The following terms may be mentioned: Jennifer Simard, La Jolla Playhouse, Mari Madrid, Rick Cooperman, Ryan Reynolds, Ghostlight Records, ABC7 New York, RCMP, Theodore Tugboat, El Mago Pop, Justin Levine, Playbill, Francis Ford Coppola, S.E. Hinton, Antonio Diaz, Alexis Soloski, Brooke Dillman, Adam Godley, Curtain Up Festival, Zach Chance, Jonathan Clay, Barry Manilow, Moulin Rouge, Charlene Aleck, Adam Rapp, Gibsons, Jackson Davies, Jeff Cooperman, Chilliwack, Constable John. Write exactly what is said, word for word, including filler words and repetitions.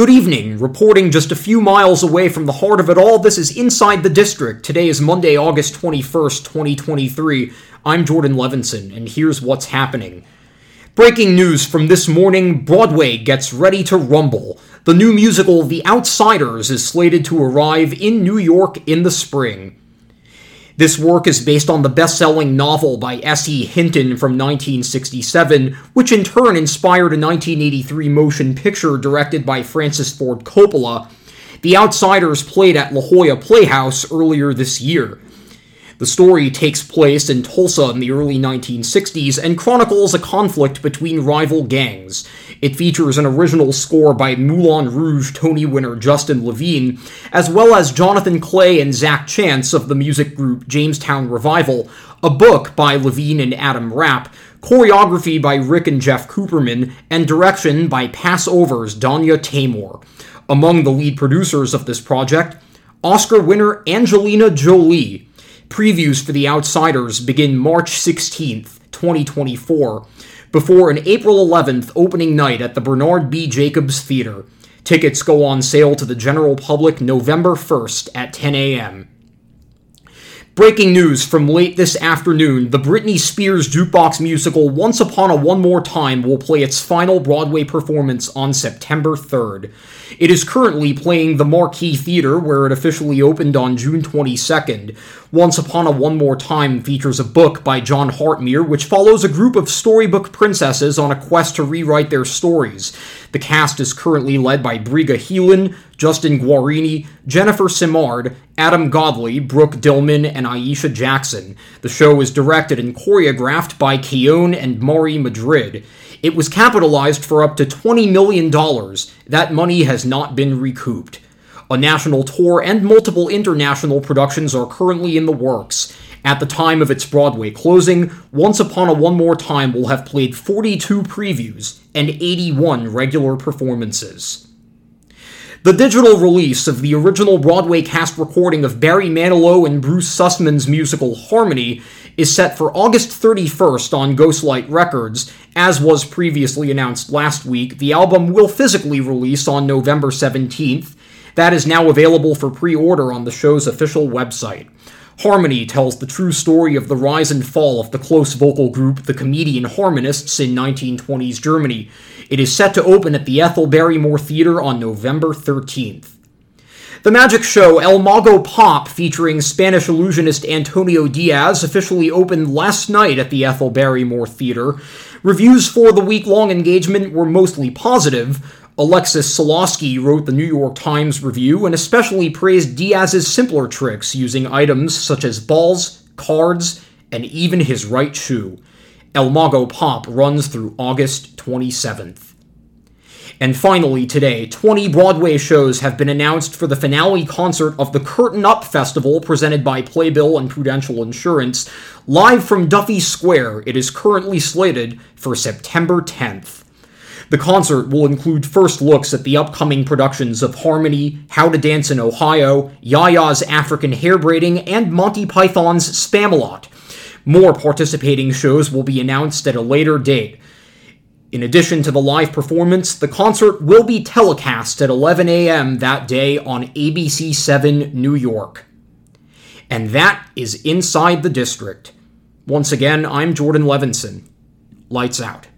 Good evening. Reporting just a few miles away from the heart of it all, this is Inside the District. Today is Monday, August twenty-first, twenty twenty-three. I'm Jordan Levinson, and here's what's happening. Breaking news from this morning, Broadway gets ready to rumble. The new musical, The Outsiders, is slated to arrive in New York in the spring. This work is based on the best-selling novel by S E Hinton from nineteen sixty-seven, which in turn inspired a nineteen eighty-three motion picture directed by Francis Ford Coppola. The Outsiders played at La Jolla Playhouse earlier this year. The story takes place in Tulsa in the early nineteen sixties and chronicles a conflict between rival gangs. It features an original score by Moulin Rouge Tony winner Justin Levine, as well as Jonathan Clay and Zach Chance of the music group Jamestown Revival, a book by Levine and Adam Rapp, choreography by Rick and Jeff Cooperman, and direction by Passover's Danya Taymor. Among the lead producers of this project, Oscar winner Angelina Jolie. Previews for The Outsiders begin March sixteenth, twenty twenty-four, before an April eleventh opening night at the Bernard B. Jacobs Theater. Tickets go on sale to the general public November first at ten a.m. Breaking news from late this afternoon, the Britney Spears jukebox musical Once Upon a One More Time will play its final Broadway performance on September third. It is currently playing the Marquis Theater, where it officially opened on June twenty-second. Once Upon a One More Time features a book by John Hartmere, which follows a group of storybook princesses on a quest to rewrite their stories. The cast is currently led by Briga Helan, Justin Guarini, Jennifer Simard, Adam Godley, Brooke Dillman, and Aisha Jackson. The show is directed and choreographed by Keone and Mari Madrid. It was capitalized for up to twenty million dollars. That money has not been recouped. A national tour and multiple international productions are currently in the works. At the time of its Broadway closing, Once Upon a One More Time will have played forty-two previews and eighty-one regular performances. The digital release of the original Broadway cast recording of Barry Manilow and Bruce Sussman's musical Harmony is set for August thirty-first on Ghostlight Records. As was previously announced last week, the album will physically release on November seventeenth. That is now available for pre-order on the show's official website. Harmony tells the true story of the rise and fall of the close vocal group The Comedian Harmonists in nineteen twenties Germany. It is set to open at the Ethel Barrymore Theater on November thirteenth. The magic show El Mago Pop, featuring Spanish illusionist Antonio Diaz, officially opened last night at the Ethel Barrymore Theater. Reviews for the week-long engagement were mostly positive. Alexis Soloski wrote the New York Times review and especially praised Diaz's simpler tricks using items such as balls, cards, and even his right shoe. El Mago Pop runs through August twenty-seventh. And finally today, twenty Broadway shows have been announced for the finale concert of the Curtain Up Festival presented by Playbill and Prudential Insurance. Live from Duffy Square, it is currently slated for September tenth. The concert will include first looks at the upcoming productions of Harmony, How to Dance in Ohio, Yaya's African Hair Braiding, and Monty Python's Spamalot. More participating shows will be announced at a later date. In addition to the live performance, the concert will be telecast at eleven a.m. that day on A B C seven New York. And that is Inside the District. Once again, I'm Jordan Levinson. Lights out.